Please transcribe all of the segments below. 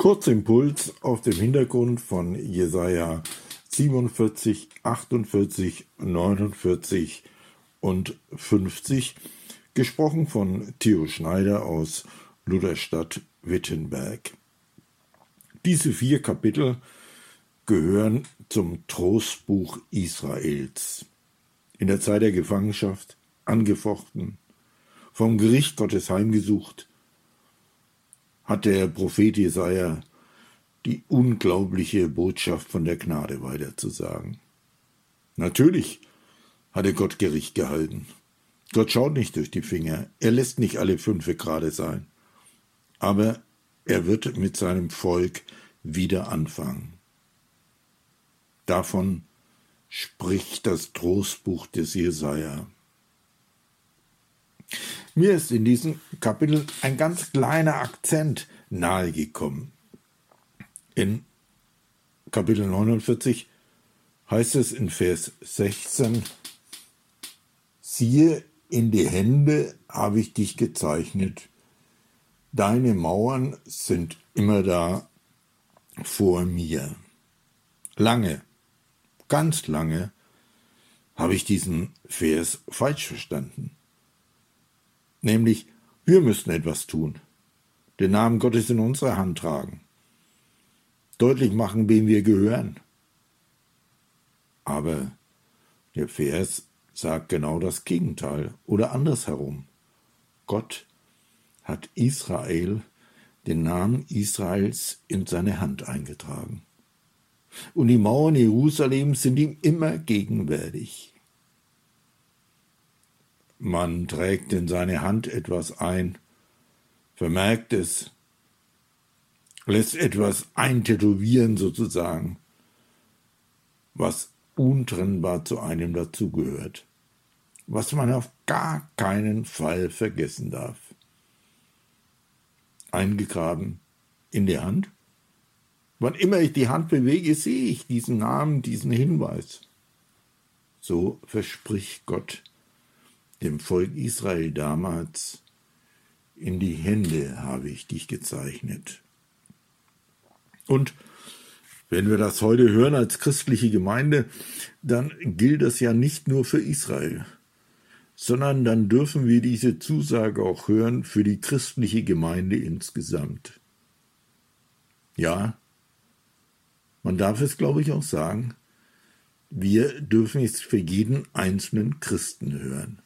Kurzimpuls auf dem Hintergrund von Jesaja 47, 48, 49 und 50, gesprochen von Theo Schneider aus Lutherstadt-Wittenberg. Diese 4 Kapitel gehören zum Trostbuch Israels. In der Zeit der Gefangenschaft, angefochten, vom Gericht Gottes heimgesucht, hat der Prophet Jesaja die unglaubliche Botschaft von der Gnade weiterzusagen. Natürlich hatte Gott Gericht gehalten. Gott schaut nicht durch die Finger, er lässt nicht alle 5 gerade sein. Aber er wird mit seinem Volk wieder anfangen. Davon spricht das Trostbuch des Jesaja. Mir ist in diesem Kapitel ein ganz kleiner Akzent nahegekommen. In Kapitel 49 heißt es in Vers 16: Siehe, in die Hände habe ich dich gezeichnet. Deine Mauern sind immer da vor mir. Lange, ganz lange habe ich diesen Vers falsch verstanden. Nämlich, wir müssten etwas tun, den Namen Gottes in unserer Hand tragen, deutlich machen, wem wir gehören. Aber der Vers sagt genau das Gegenteil oder andersherum. Gott hat Israel, den Namen Israels, in seine Hand eingetragen. Und die Mauern Jerusalems sind ihm immer gegenwärtig. Man trägt in seine Hand etwas ein, vermerkt es, lässt etwas eintätowieren sozusagen, was untrennbar zu einem dazugehört, was man auf gar keinen Fall vergessen darf. Eingegraben in die Hand. Wann immer ich die Hand bewege, sehe ich diesen Namen, diesen Hinweis. So verspricht Gott dem Volk Israel damals: In die Hände habe ich dich gezeichnet. Und wenn wir das heute hören als christliche Gemeinde, dann gilt das ja nicht nur für Israel, sondern dann dürfen wir diese Zusage auch hören für die christliche Gemeinde insgesamt. Ja, man darf es, glaube ich, auch sagen, wir dürfen es für jeden einzelnen Christen hören.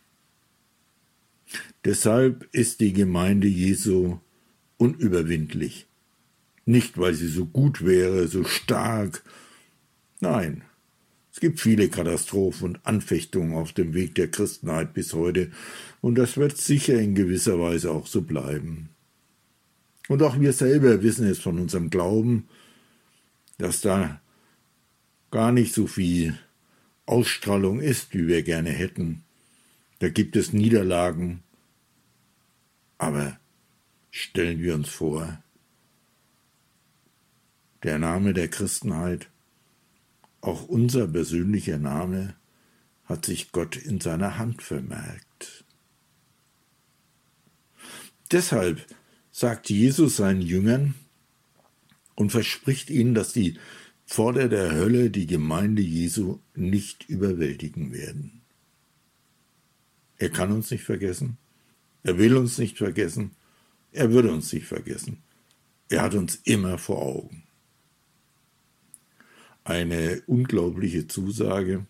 Deshalb ist die Gemeinde Jesu unüberwindlich. Nicht, weil sie so gut wäre, so stark. Nein, es gibt viele Katastrophen und Anfechtungen auf dem Weg der Christenheit bis heute, und das wird sicher in gewisser Weise auch so bleiben. Und auch wir selber wissen es von unserem Glauben, dass da gar nicht so viel Ausstrahlung ist, wie wir gerne hätten. Da gibt es Niederlagen, aber stellen wir uns vor, der Name der Christenheit, auch unser persönlicher Name, hat sich Gott in seiner Hand vermerkt. Deshalb sagt Jesus seinen Jüngern und verspricht ihnen, dass die Pforten der Hölle die Gemeinde Jesu nicht überwältigen werden. Er kann uns nicht vergessen, er will uns nicht vergessen, er würde uns nicht vergessen. Er hat uns immer vor Augen. Eine unglaubliche Zusage.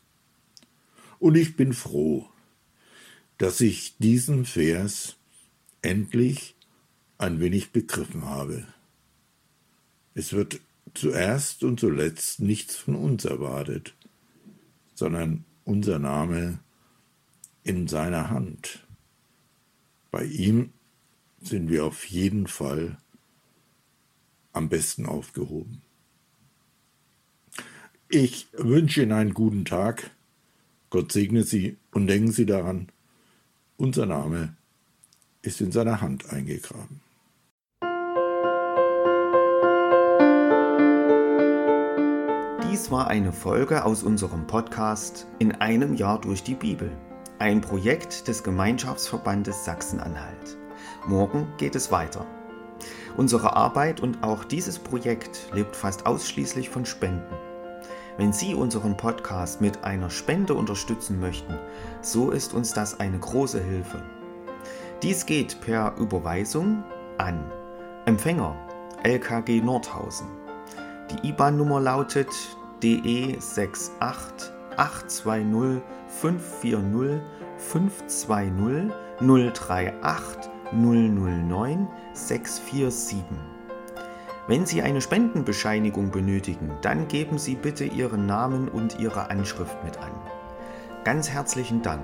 Und ich bin froh, dass ich diesen Vers endlich ein wenig begriffen habe. Es wird zuerst und zuletzt nichts von uns erwartet, sondern unser Name in seiner Hand. Bei ihm sind wir auf jeden Fall am besten aufgehoben. Ich wünsche Ihnen einen guten Tag. Gott segne Sie, und denken Sie daran, unser Name ist in seiner Hand eingegraben. Dies war eine Folge aus unserem Podcast In einem Jahr durch die Bibel, ein Projekt des Gemeinschaftsverbandes Sachsen-Anhalt. Morgen geht es weiter. Unsere Arbeit und auch dieses Projekt lebt fast ausschließlich von Spenden. Wenn Sie unseren Podcast mit einer Spende unterstützen möchten, so ist uns das eine große Hilfe. Dies geht per Überweisung an Empfänger LKG Nordhausen. Die IBAN-Nummer lautet DE 68 820 540 520 038 009 647. Wenn Sie eine Spendenbescheinigung benötigen, dann geben Sie bitte Ihren Namen und Ihre Anschrift mit an. Ganz herzlichen Dank.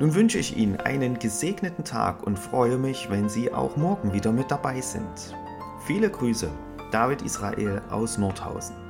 Nun wünsche ich Ihnen einen gesegneten Tag und freue mich, wenn Sie auch morgen wieder mit dabei sind. Viele Grüße, David Israel aus Nordhausen.